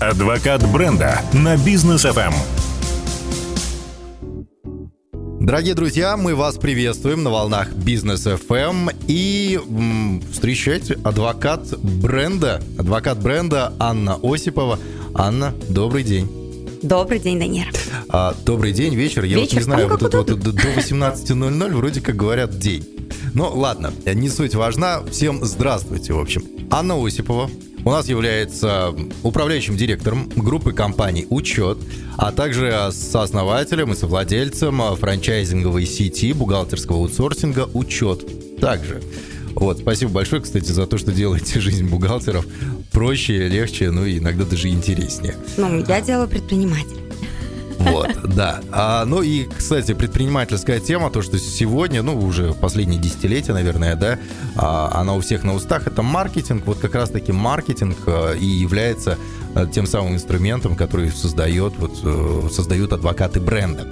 Адвокат бренда на Бизнес ФМ. Дорогие друзья, мы вас приветствуем на волнах Бизнес ФМ и встречайте адвокат бренда Анна Осипова. Анна, добрый день. Добрый день, Данир. Добрый день, вечер. Я вот не знаю, вот до 18:00 вроде как говорят день. Ну ладно, не суть важна. Всем здравствуйте, в общем. Анна Осипова у нас является управляющим директором группы компаний «Учет», а также сооснователем и совладельцем франчайзинговой сети бухгалтерского аутсорсинга «Учет». Также. Вот, спасибо большое, кстати, за то, что делаете жизнь бухгалтеров проще, легче, ну и иногда даже интереснее. Ну, я делаю предприниматель. Вот, да. Ну и, кстати, предпринимательская тема, то, что сегодня, ну, уже последние десятилетия, наверное, да, она у всех на устах, это маркетинг. Вот как раз-таки маркетинг и является тем самым инструментом, который создают адвокаты бренда.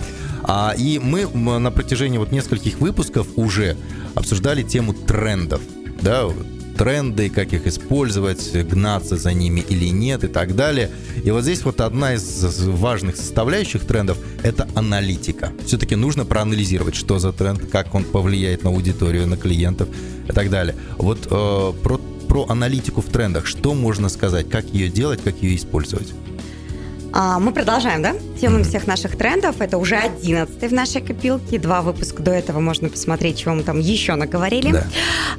И мы на протяжении вот нескольких выпусков уже обсуждали тему трендов, да, тренды, как их использовать, гнаться за ними или нет и так далее. И вот здесь вот одна из важных составляющих трендов – это аналитика. Все-таки нужно проанализировать, что за тренд, как он повлияет на аудиторию, на клиентов и так далее. Вот про аналитику в трендах, что можно сказать, как ее делать, как ее использовать? Мы продолжаем, да? Тему всех наших трендов. Это уже 11-й в нашей копилке. 2 выпуска до этого можно посмотреть, чего мы там еще наговорили.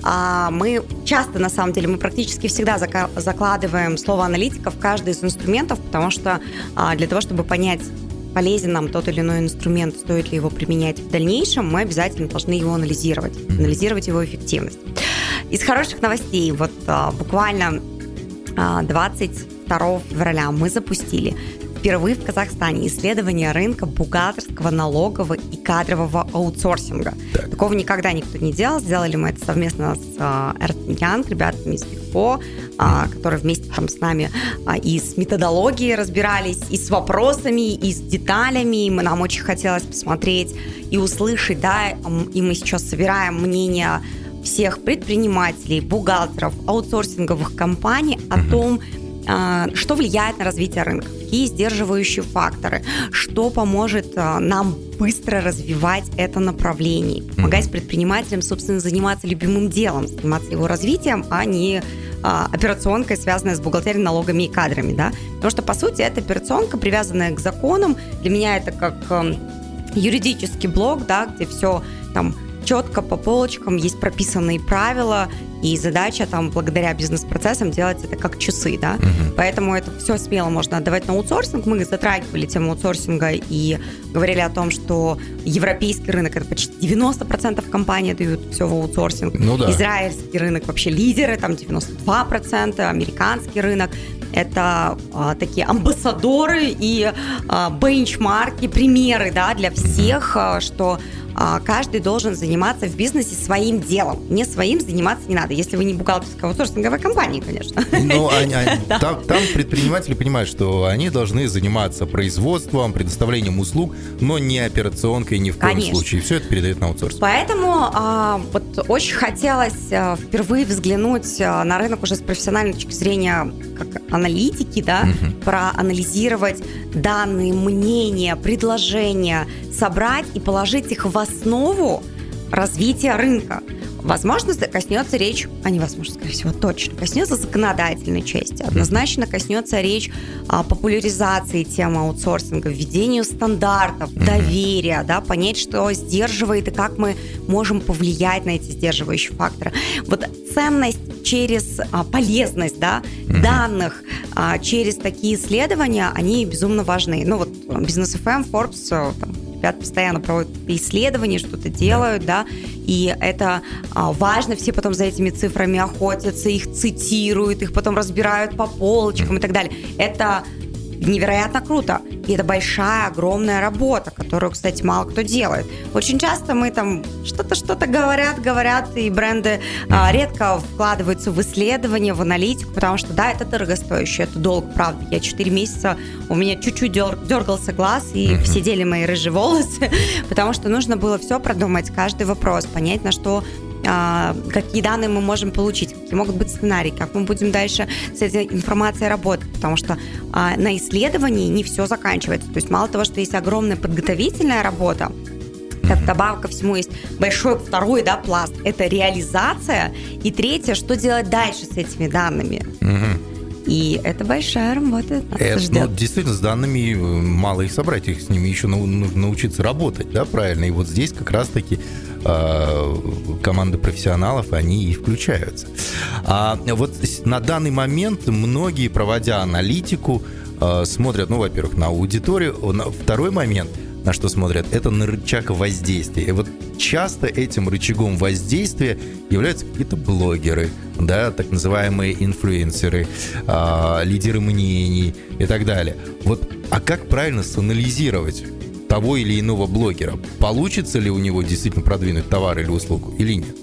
Да. Мы часто, на самом деле, мы практически всегда закладываем слово аналитика в каждый из инструментов, потому что для того, чтобы понять, полезен нам тот или иной инструмент, стоит ли его применять в дальнейшем, мы обязательно должны его анализировать его эффективность. Из хороших новостей, вот буквально 22 февраля мы запустили впервые в Казахстане исследование рынка бухгалтерского, налогового и кадрового аутсорсинга. Так. Такого никогда никто не делал. Сделали мы это совместно с Эртен Ян, ребятами из БЕФО, которые вместе там с нами и с методологией разбирались, и с вопросами, и с деталями. Нам очень хотелось посмотреть и услышать, да, и мы сейчас собираем мнение всех предпринимателей, бухгалтеров, аутсорсинговых компаний о том, что влияет на развитие рынка, какие сдерживающие факторы, что поможет нам быстро развивать это направление, помогать предпринимателям, собственно, заниматься любимым делом, заниматься его развитием, а не операционкой, связанной с бухгалтерией, налогами и кадрами, да? Потому что, по сути, это операционка, привязанная к законам. Для меня это как юридический блок, да, где все там четко по полочкам, есть прописанные правила, и задача там благодаря бизнес-процессам делать это как часы, да. Поэтому это все смело можно отдавать на аутсорсинг. Мы затрагивали тему аутсорсинга и говорили о том, что европейский рынок — это почти 90% компаний дают все в аутсорсинг. Ну, да. Израильский рынок вообще лидеры, там 92%, американский рынок. Это такие амбассадоры и бенчмарки, примеры, да, для всех, что каждый должен заниматься в бизнесе своим делом. Не своим заниматься не надо, если вы не бухгалтерская аутсорсинговая компания, конечно. Ну, там предприниматели понимают, что они должны заниматься производством, предоставлением услуг, но не операционкой ни в коем случае. Все это передает на аутсорс. Поэтому вот очень хотелось впервые взглянуть на рынок уже с профессиональной точки зрения как аналитики, да, проанализировать данные, мнения, предложения, собрать и положить их в основу развития рынка. Возможно, коснется речь, а невозможно, скорее всего, точно, коснется законодательной части, однозначно коснется речь о популяризации темы аутсорсинга, введению стандартов, доверия, да, понять, что сдерживает и как мы можем повлиять на эти сдерживающие факторы. Вот ценность через полезность, да, данных через такие исследования, они безумно важны. Ну вот Бизнес ФМ, Forbes, там, ребята постоянно проводят исследования, что-то делают, да, и это важно, все потом за этими цифрами охотятся, их цитируют, их потом разбирают по полочкам и так далее. Это невероятно круто, и это большая, огромная работа, которую, кстати, мало кто делает. Очень часто мы там что-то говорят, и бренды редко вкладываются в исследования, в аналитику, потому что, да, это дорогостоящее, это долг, правда. Я 4 месяца, у меня чуть-чуть дергался глаз, и сидели мои рыжие волосы, потому что нужно было все продумать, каждый вопрос, понять, на что какие данные мы можем получить, какие могут быть сценарии, как мы будем дальше с этой информацией работать, потому что на исследовании не все заканчивается. То есть мало того, что есть огромная подготовительная работа, добавка всему есть большой второй пласт. Это реализация. И третье, что делать дальше с этими данными. И это большая работа. Действительно, с данными мало их собрать, их с ними еще нужно научиться работать, да, правильно? И вот здесь как раз-таки команда профессионалов, они и включаются. А вот на данный момент многие, проводя аналитику, смотрят, ну, во-первых, на аудиторию. Второй момент, на что смотрят, это на рычаг воздействия. И вот часто этим рычагом воздействия являются какие-то блогеры, да, так называемые инфлюенсеры, лидеры мнений и так далее. Вот, а как правильно санализировать того или иного блогера? Получится ли у него действительно продвинуть товар или услугу, или нет?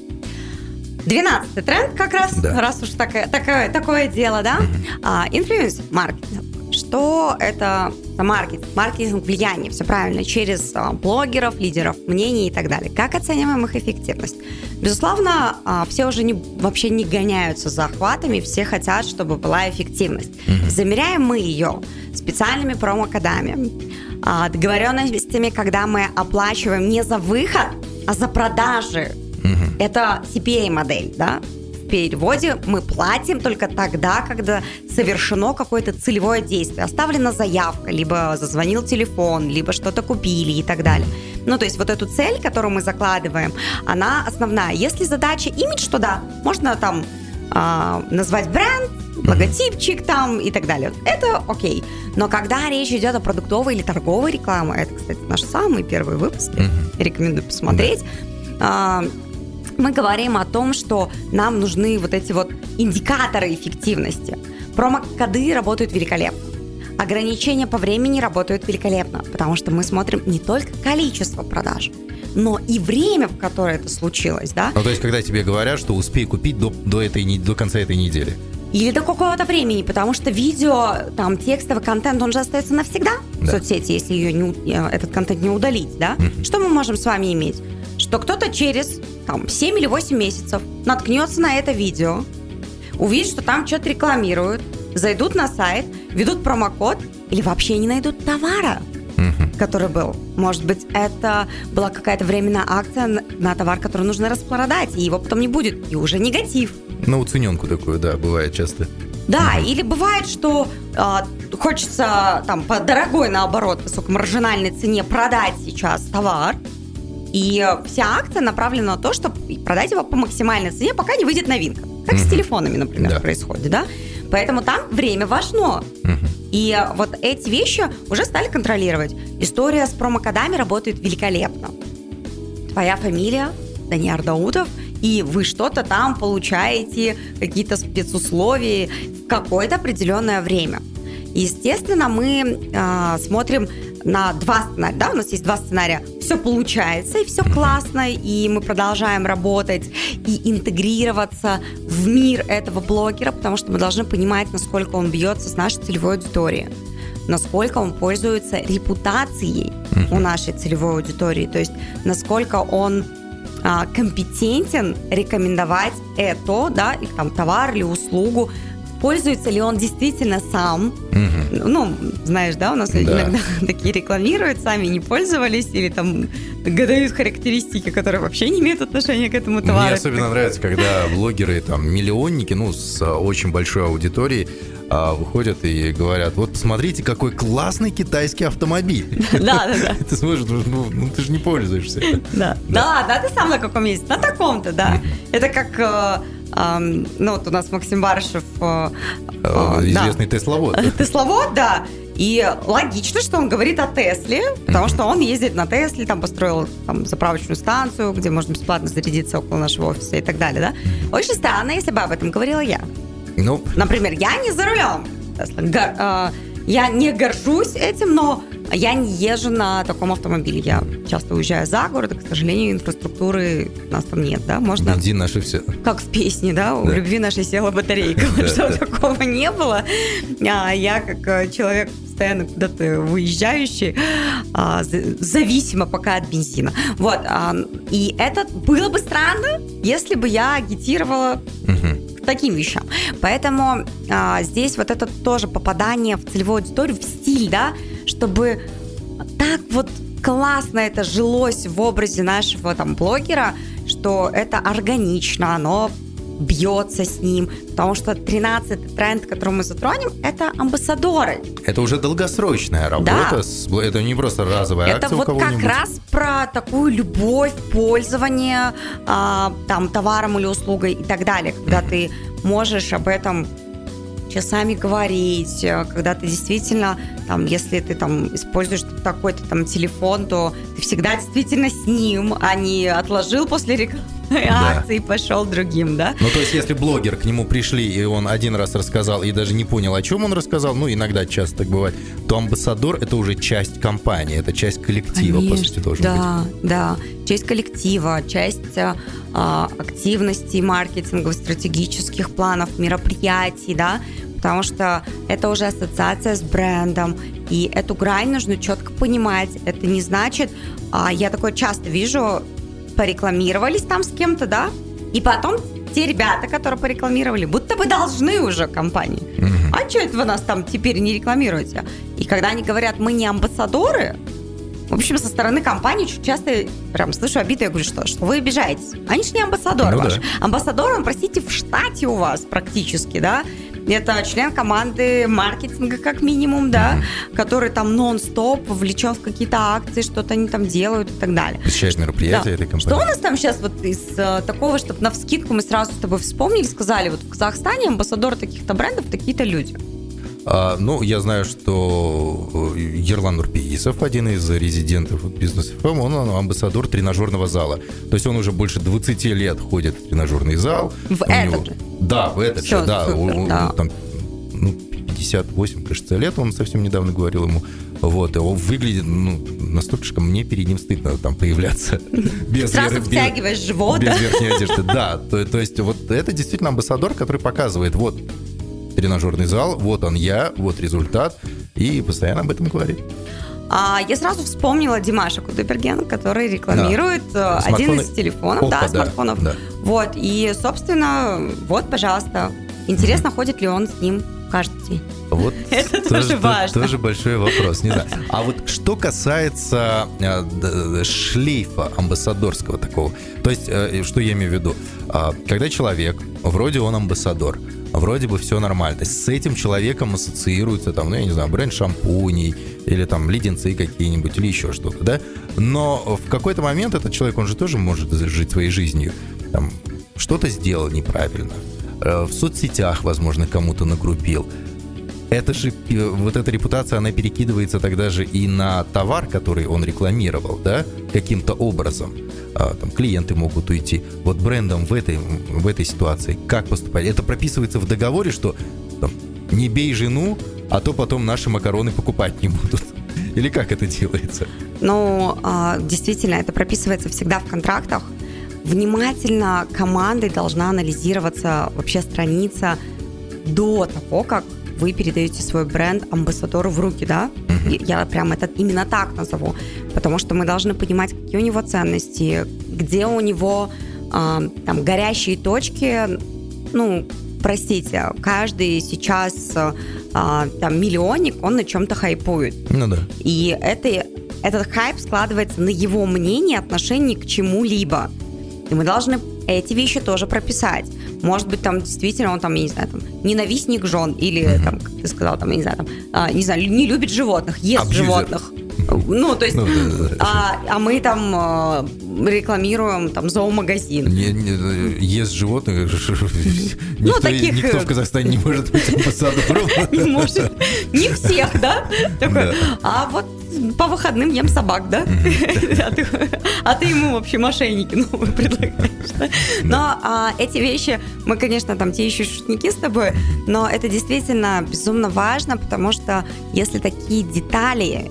12-й тренд как раз, да. Раз уж такое дело, да? Инфлюенс-маркетинг. Что это за маркетинг? Маркетинг влияния, все правильно, через блогеров, лидеров мнений и так далее. Как оцениваем их эффективность? Безусловно, все уже вообще не гоняются за охватами, все хотят, чтобы была эффективность. Замеряем мы ее специальными промокодами, договоренностями, когда мы оплачиваем не за выход, а за продажи. Это CPA-модель, да? В переводе мы платим только тогда, когда совершено какое-то целевое действие. Оставлена заявка, либо зазвонил телефон, либо что-то купили и так далее. Ну, то есть вот эту цель, которую мы закладываем, она основная. Если задача имидж, то да, можно там назвать бренд, логотипчик там и так далее. Это окей. Но когда речь идет о продуктовой или торговой рекламе, это, кстати, наши самые первые выпуски, рекомендую посмотреть, мы говорим о том, что нам нужны вот эти вот индикаторы эффективности. Промокоды работают великолепно. Ограничения по времени работают великолепно, потому что мы смотрим не только количество продаж, но и время, в которое это случилось, да? Ну, то есть, когда тебе говорят, что успей купить до конца этой недели. Или до какого-то времени, потому что видео, там, текстовый контент, он же остается навсегда в соцсети, если этот контент не удалить, да? Что мы можем с вами иметь? Что кто-то через 7 или 8 месяцев наткнется на это видео, увидит, что там что-то рекламируют, зайдут на сайт, ведут промокод или вообще не найдут товара, который был. Может быть, это была какая-то временная акция на товар, который нужно распродать, и его потом не будет, и уже негатив. На уцененку такую, да, бывает часто. Да, или бывает, что хочется по дорогой, наоборот, высокомаржинальной цене продать сейчас товар, и вся акция направлена на то, чтобы продать его по максимальной цене, пока не выйдет новинка. Как с телефонами, например, происходит, да? Поэтому там время важно. И вот эти вещи уже стали контролировать. История с промокодами работает великолепно. Твоя фамилия, Даниил Даутов, и вы что-то там получаете, какие-то спецусловия в какое-то определенное время. Естественно, мы смотрим на два сценария, да, у нас есть два сценария. Все получается, и все классно, и мы продолжаем работать и интегрироваться в мир этого блогера, потому что мы должны понимать, насколько он бьется с нашей целевой аудиторией, насколько он пользуется репутацией у нашей целевой аудитории, то есть насколько он компетентен рекомендовать это, да, или товар, или услугу, пользуется ли он действительно сам. Ну, знаешь, да, у нас иногда такие рекламируют, сами не пользовались, или там гадают характеристики, которые вообще не имеют отношения к этому товару. Мне особенно нравится, когда блогеры, миллионники, с очень большой аудиторией, выходят и говорят: вот посмотрите, какой классный китайский автомобиль. Да. Ты смотришь, ты же не пользуешься. Да, ты сам на каком месте? На таком-то, да. Это как... вот у нас Максим Барышев, известный тесловод. Тесловод, да. И логично, что он говорит о Тесле, потому что он ездит на Тесле, построил заправочную станцию, где можно бесплатно зарядиться около нашего офиса и так далее, да. Очень странно, если бы об этом говорила я. Например, я не за рулем Теслы. Я не горжусь этим, но я не езжу на таком автомобиле. Я часто уезжаю за город, и, к сожалению, инфраструктуры у нас там нет, да? Можно... Любви наши все. Как в песне, да? У любви нашей села батарейка. Чтобы такого не было. Я, как человек постоянно куда-то выезжающие, зависимо пока от бензина. Вот. И это было бы странно, если бы я агитировала к таким вещам. Поэтому здесь вот это тоже попадание в целевую аудиторию, в стиль, да, чтобы так вот классно это жилось в образе нашего там блогера, что это органично, оно бьется с ним, потому что 13-й тренд, который мы затронем, это амбассадоры. Это уже долгосрочная работа, да. Это не просто разовая акция у кого-нибудь. Это вот как раз про такую любовь, пользование там, товаром или услугой и так далее, когда ты можешь об этом часами говорить, когда ты действительно, там, если ты там используешь такой-то там телефон, то ты всегда действительно с ним, а не отложил после рекламы. Акции пошел другим, да? Ну, то есть, если блогер, к нему пришли, и он один раз рассказал, и даже не понял, о чем он рассказал, ну, иногда часто так бывает, то амбассадор – это уже часть компании, это часть коллектива, конечно, по сути, должен быть. Да, да, часть коллектива, часть активности, маркетинговых, стратегических планов, мероприятий, да, потому что это уже ассоциация с брендом, и эту грань нужно четко понимать. Это не значит, я такое часто вижу, порекламировались там с кем-то, да, и потом те ребята, которые порекламировали, будто бы должны уже компании. А что это вы нас там теперь не рекламируете? И когда они говорят, мы не амбассадоры, в общем, со стороны компании часто прям слышу обиду, я говорю, что вы обижаетесь? Они же не амбассадоры ваши. Да. Амбассадор, он, простите, в штате у вас практически, да, это член команды маркетинга, как минимум, да, который там нон-стоп вовлечен в какие-то акции, что-то они там делают и так далее. Посещаешь мероприятия этой компании. Что у нас там сейчас вот из такого, чтобы навскидку мы сразу с тобой вспомнили, сказали, вот в Казахстане амбассадоры таких-то брендов, такие-то люди. Ну, я знаю, что Ерлан Нурпейсов, один из резидентов Бизнес ФМ, он амбассадор тренажерного зала. То есть он уже больше 20 лет ходит в тренажерный зал. В этот? Да, в этот же, да. Там, 58, кажется, лет, он совсем недавно говорил ему. Вот, и он выглядит, настолько, что мне перед ним стыдно там появляться. Сразу втягиваешь живот, да? Без верхней одежды, да. То есть вот это действительно амбассадор, который показывает, вот, тренажерный зал, вот он я, вот результат, и постоянно об этом говорит. Я сразу вспомнила Димаша Кудайбергена, который рекламирует один из телефонов, смартфонов. Да. Вот, и, собственно, вот, пожалуйста, интересно, ходит ли он с ним каждый день. Вот это тоже важно. Тоже большой вопрос, не знаю. А вот что касается шлейфа амбассадорского такого, то есть, что я имею в виду? Когда человек, вроде он амбассадор, вроде бы все нормально. То есть с этим человеком ассоциируется, там, ну, я не знаю, бренд шампуней, или там леденцы какие-нибудь, или еще что-то, да? Но в какой-то момент этот человек, он же тоже может жить своей жизнью. Там, что-то сделал неправильно. В соцсетях, возможно, кому-то нагрубил. Это же, вот эта репутация, она перекидывается тогда же и на товар, который он рекламировал, да, каким-то образом. Там, клиенты могут уйти. Вот брендом в этой ситуации как поступать? Это прописывается в договоре, что там, не бей жену, а то потом наши макароны покупать не будут. Или как это делается? Ну, действительно, это прописывается всегда в контрактах. Внимательно командой должна анализироваться вообще страница до того, как вы передаете свой бренд амбассадору в руки, да? Я прям это именно так назову, потому что мы должны понимать, какие у него ценности, где у него там горящие точки. Ну, простите, каждый сейчас там миллионник, он на чем-то хайпует. Ну да. И этот хайп складывается на его мнение, отношение к чему-либо. И мы должны эти вещи тоже прописать. Может быть, там действительно он там, я не знаю, там, ненавистник жен, или там, как ты сказал, там, я не знаю, там, не знаю, не любит животных, ест животных. Ну, то есть, мы там рекламируем там зоомагазин. Ест животных, никто в Казахстане не может быть амбассадором. Не может, не всех, да? А вот по выходным ем собак, да? А ты ему вообще мошенники новые предлагаешь. Но эти вещи, мы, конечно, там те еще шутники с тобой, но это действительно безумно важно, потому что если такие детали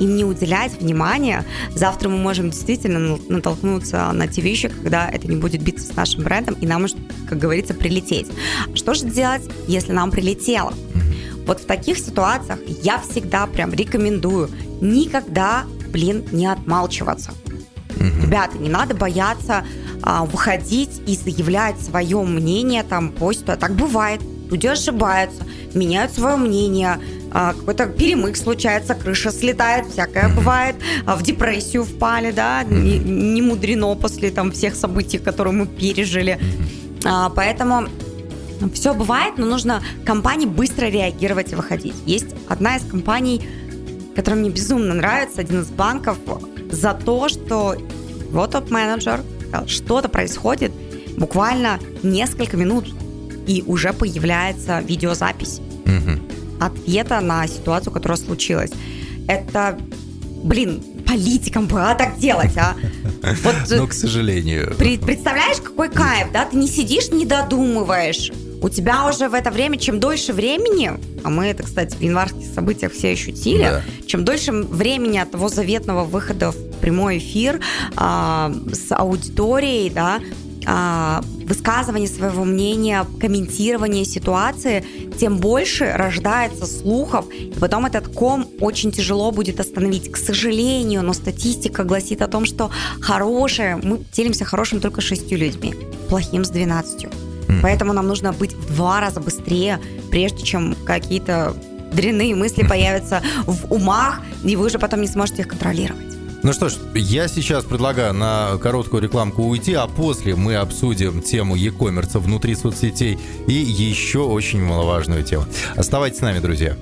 им не уделять внимания, завтра мы можем действительно натолкнуться на те вещи, когда это не будет биться с нашим брендом, и нам может, как говорится, прилететь. Что же делать, если нам прилетело? Вот в таких ситуациях я всегда прям рекомендую никогда, не отмалчиваться. Угу. Ребята, не надо бояться выходить и заявлять свое мнение там по ситуации. Так бывает, люди ошибаются, меняют свое мнение, какой-то перемык случается, крыша слетает, всякое бывает, в депрессию впали, да, не мудрено после там всех событий, которые мы пережили. Поэтому все бывает, но нужно компании быстро реагировать и выходить. Есть одна из компаний, которая мне безумно нравится, один из банков, за то, что вот топ-менеджер, что-то происходит, буквально несколько минут, и уже появляется видеозапись ответа на ситуацию, которая случилась. Это, политикам бы, так делать, Вот, но, к сожалению. Представляешь, какой кайф, да? Ты не сидишь, не додумываешь. У тебя уже в это время, чем дольше времени, а мы это, кстати, в январских событиях все ощутили, да. Чем дольше времени от того заветного выхода в прямой эфир с аудиторией, да, высказывание своего мнения, комментирование ситуации, тем больше рождается слухов, и потом этот ком очень тяжело будет остановить. К сожалению, но статистика гласит о том, что хорошее, мы делимся хорошим только 6 людьми, плохим с 12. Поэтому нам нужно быть в 2 раза быстрее, прежде чем какие-то дрянные мысли появятся в умах, и вы уже потом не сможете их контролировать. Ну что ж, я сейчас предлагаю на короткую рекламку уйти, а после мы обсудим тему e-commerce внутри соцсетей и еще очень маловажную тему. Оставайтесь с нами, друзья.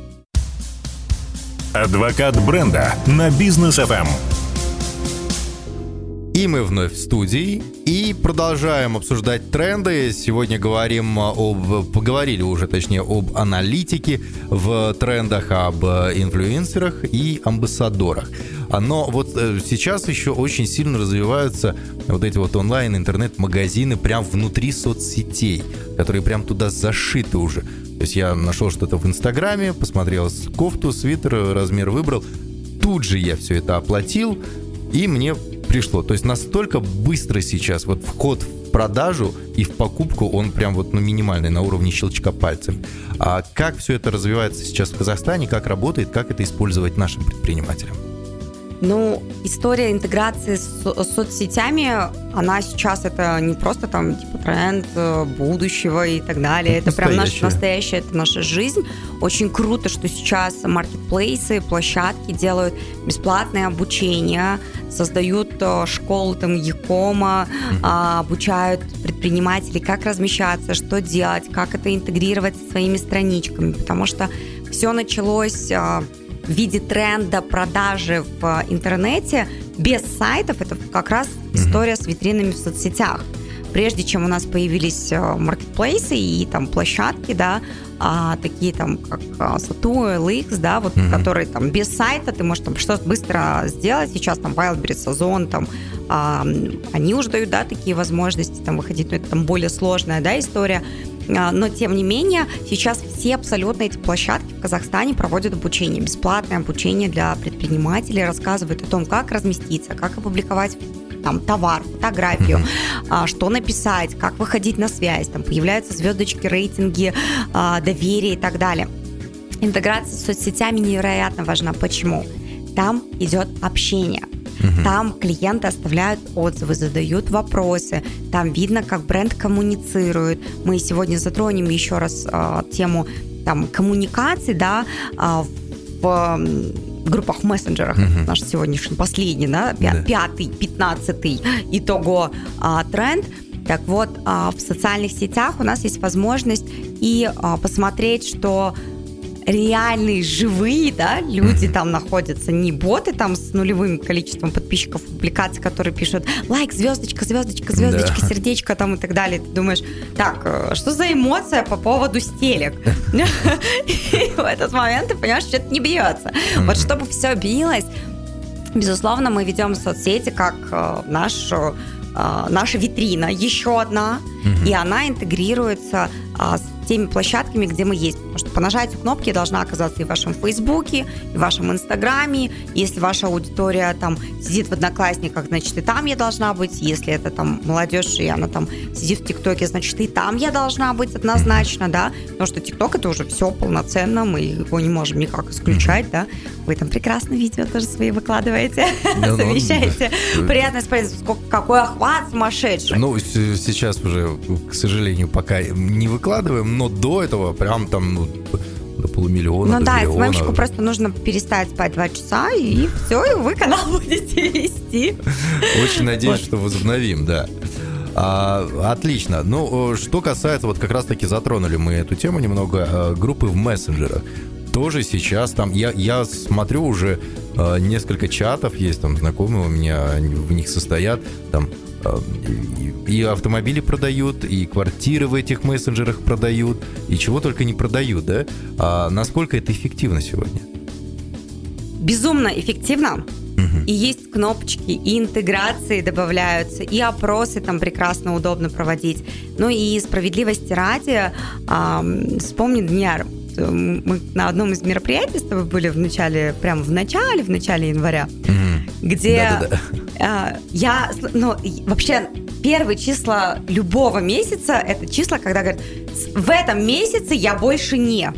Адвокат бренда на Бизнес ФМ. И мы вновь в студии и продолжаем обсуждать тренды. Сегодня поговорили уже об аналитике в трендах, об инфлюенсерах и амбассадорах. Но вот сейчас еще очень сильно развиваются вот эти вот онлайн интернет-магазины прям внутри соцсетей, которые прям туда зашиты уже. То есть я нашел что-то в Инстаграме, посмотрел кофту, свитер, размер выбрал. Тут же я все это оплатил, и мне пришло. То есть настолько быстро сейчас вот вход в продажу и в покупку, он прям вот минимальный, на уровне щелчка пальцев. А как все это развивается сейчас в Казахстане, как работает, как это использовать нашим предпринимателям? Ну, история интеграции с соцсетями, она сейчас это не просто там типа тренд будущего и так далее. Это прям наша настоящая, это наша жизнь. Очень круто, что сейчас маркетплейсы, площадки делают бесплатное обучение, создают школу там e-кома, обучают предпринимателей, как размещаться, что делать, как это интегрировать со своими страничками, потому что все началось в виде тренда продажи в интернете без сайтов. Это как раз история с витринами в соцсетях. Прежде чем у нас появились маркетплейсы и там площадки, да, такие там как Satu, LX, да, вот, которые там без сайта ты можешь там что-то быстро сделать. Сейчас там Wildberries, Ozon, там они уже дают, да, такие возможности там выходить, но это там более сложная, да, история. Но, тем не менее, сейчас все абсолютно эти площадки в Казахстане проводят обучение, бесплатное обучение для предпринимателей, рассказывают о том, как разместиться, как опубликовать там товар, фотографию, что написать, как выходить на связь, там появляются звездочки, рейтинги, доверие и так далее. Интеграция с соцсетями невероятно важна. Почему? Там идет общение. Там клиенты оставляют отзывы, задают вопросы, там видно, как бренд коммуницирует. Мы сегодня затронем еще раз тему там, коммуникации, да, в группах в мессенджерах, наш сегодняшний, последний, да, 5-й, 15-й, итого тренд. Так вот, в социальных сетях у нас есть возможность и посмотреть, что реальные, живые, да, люди там находятся, не боты там с нулевым количеством подписчиков публикаций, которые пишут лайк, звездочка, звездочка, звездочка, сердечко там и так далее. Ты думаешь, так, что за эмоция по поводу стелек? В этот момент ты понимаешь, что это не бьется. Вот чтобы все билось, безусловно, мы ведем соцсети как наша витрина, еще одна, и она интегрируется с теми площадками, где мы есть. Потому что по нажатию кнопки должна оказаться и в вашем Фейсбуке, и в вашем Инстаграме. Если ваша аудитория там сидит в Одноклассниках, значит, и там я должна быть. Если это там молодежь, и она там сидит в ТикТоке, значит, и там я должна быть однозначно, да. Потому что ТикТок — это уже все полноценно, мы его не можем никак исключать, да. Вы там прекрасно видео тоже свои выкладываете, совмещаете. Приятно смотреть, какой охват сумасшедший. Ну, сейчас уже, к сожалению, пока не выкладываем, но до этого прям там до полумиллиона, ну, до миллиона. Ну да, СММщику просто нужно перестать спать 2 часа, и все, и вы канал будете вести. Очень надеюсь, что возобновим, да. Отлично. Ну, что касается, вот как раз-таки затронули мы эту тему немного, группы в мессенджерах. Тоже сейчас там, я смотрю уже несколько чатов есть, там знакомые у меня, в них состоят, там и автомобили продают, и квартиры в этих мессенджерах продают, и чего только не продают, да? А насколько это эффективно сегодня? Безумно эффективно. И есть кнопочки, и интеграции добавляются, и опросы там прекрасно удобно проводить. Ну и справедливости ради, вспомни Дняр. Мы на одном из мероприятий с тобой были в начале, прямо в начале января, где вообще первые числа любого месяца — это числа, когда говорят, в этом месяце я больше не...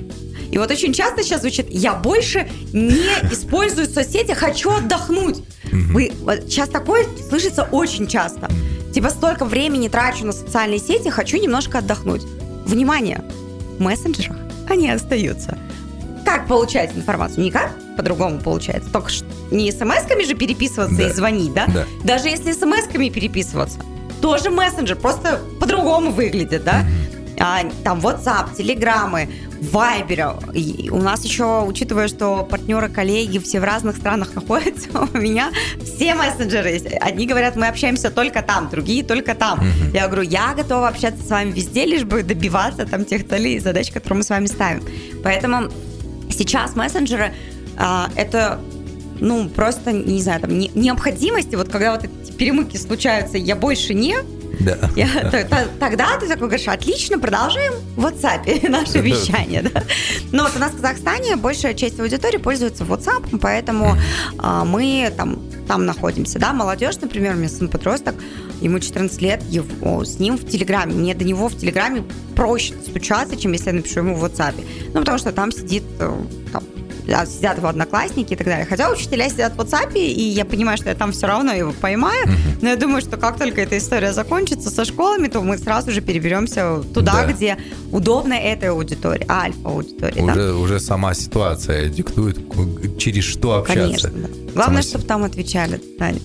И вот очень часто сейчас звучит: я больше не использую соцсети, хочу отдохнуть. Сейчас такое слышится очень часто. Типа, столько времени трачу на социальные сети, хочу немножко отдохнуть. Внимание! В мессенджерах они остаются. Как получать информацию? Никак по-другому получается. Только не смс-ками же переписываться и звонить, да? Даже если смс-ками переписываться, тоже мессенджер, просто по-другому выглядит, да? Там WhatsApp, телеграммы, Вайбера. И у нас еще, учитывая, что партнеры, коллеги все в разных странах находятся, у меня все мессенджеры есть. Одни говорят, мы общаемся только там, другие только там. Я говорю, я готова общаться с вами везде, лишь бы добиваться там тех целей и задач, которые мы с вами ставим. Поэтому сейчас мессенджеры это, ну, просто, не знаю, там, необходимость. И вот когда вот эти перемыки случаются, я больше не... Тогда ты такой говоришь, отлично, продолжим в WhatsApp наше вещание. Да? Но вот у нас в Казахстане большая часть аудитории пользуется WhatsApp, поэтому мы там находимся. Да? Молодежь, например, у меня сын подросток, ему 14 лет, с ним в Телеграме. Мне до него в Телеграме проще стучаться, чем если я напишу ему в WhatsApp. Ну, потому что там сидят его одноклассники и так далее. Хотя учителя сидят в WhatsApp, и я понимаю, что я там все равно его поймаю. Но я думаю, что как только эта история закончится со школами, то мы сразу же переберемся туда, где удобно этой аудитории, альфа-аудитории. Уже сама ситуация диктует, через что общаться. Конечно, да. Главное, чтобы там отвечали, Таник.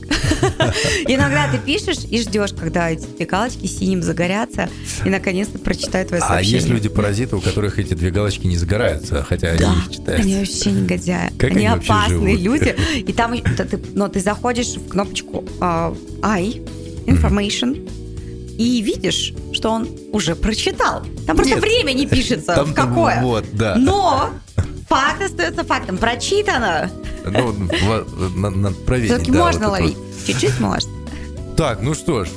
Иногда ты пишешь и ждешь, когда эти две галочки синим загорятся и наконец-то прочитают твое сообщение. А есть люди-паразиты, у которых эти две галочки не загораются, хотя они их читают. Они вообще негодяи. Они опасные люди. И там, но ты заходишь в кнопочку I, information, и видишь, что он уже прочитал. Там просто время не пишется, в какое. Но факт остается фактом. Прочитано. Ну, надо проверить. Все-таки можно ловить. Чуть-чуть можно. Так, ну что ж,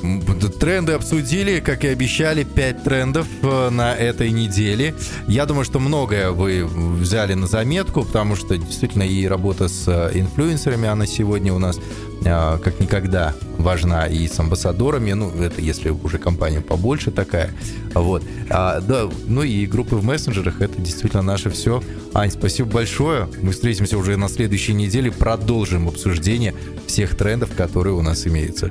тренды обсудили, как и обещали, 5 трендов на этой неделе. Я думаю, что многое вы взяли на заметку, потому что действительно и работа с инфлюенсерами, она сегодня у нас как никогда важна, и с амбассадорами, ну, это если уже компания побольше такая, вот. Ну и группы в мессенджерах, это действительно наше все. Ань, спасибо большое, мы встретимся уже на следующей неделе, продолжим обсуждение всех трендов, которые у нас имеются.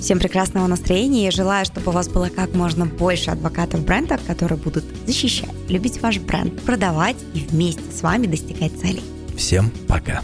Всем прекрасного настроения. Я желаю, чтобы у вас было как можно больше адвокатов бренда, которые будут защищать, любить ваш бренд, продавать и вместе с вами достигать целей. Всем пока!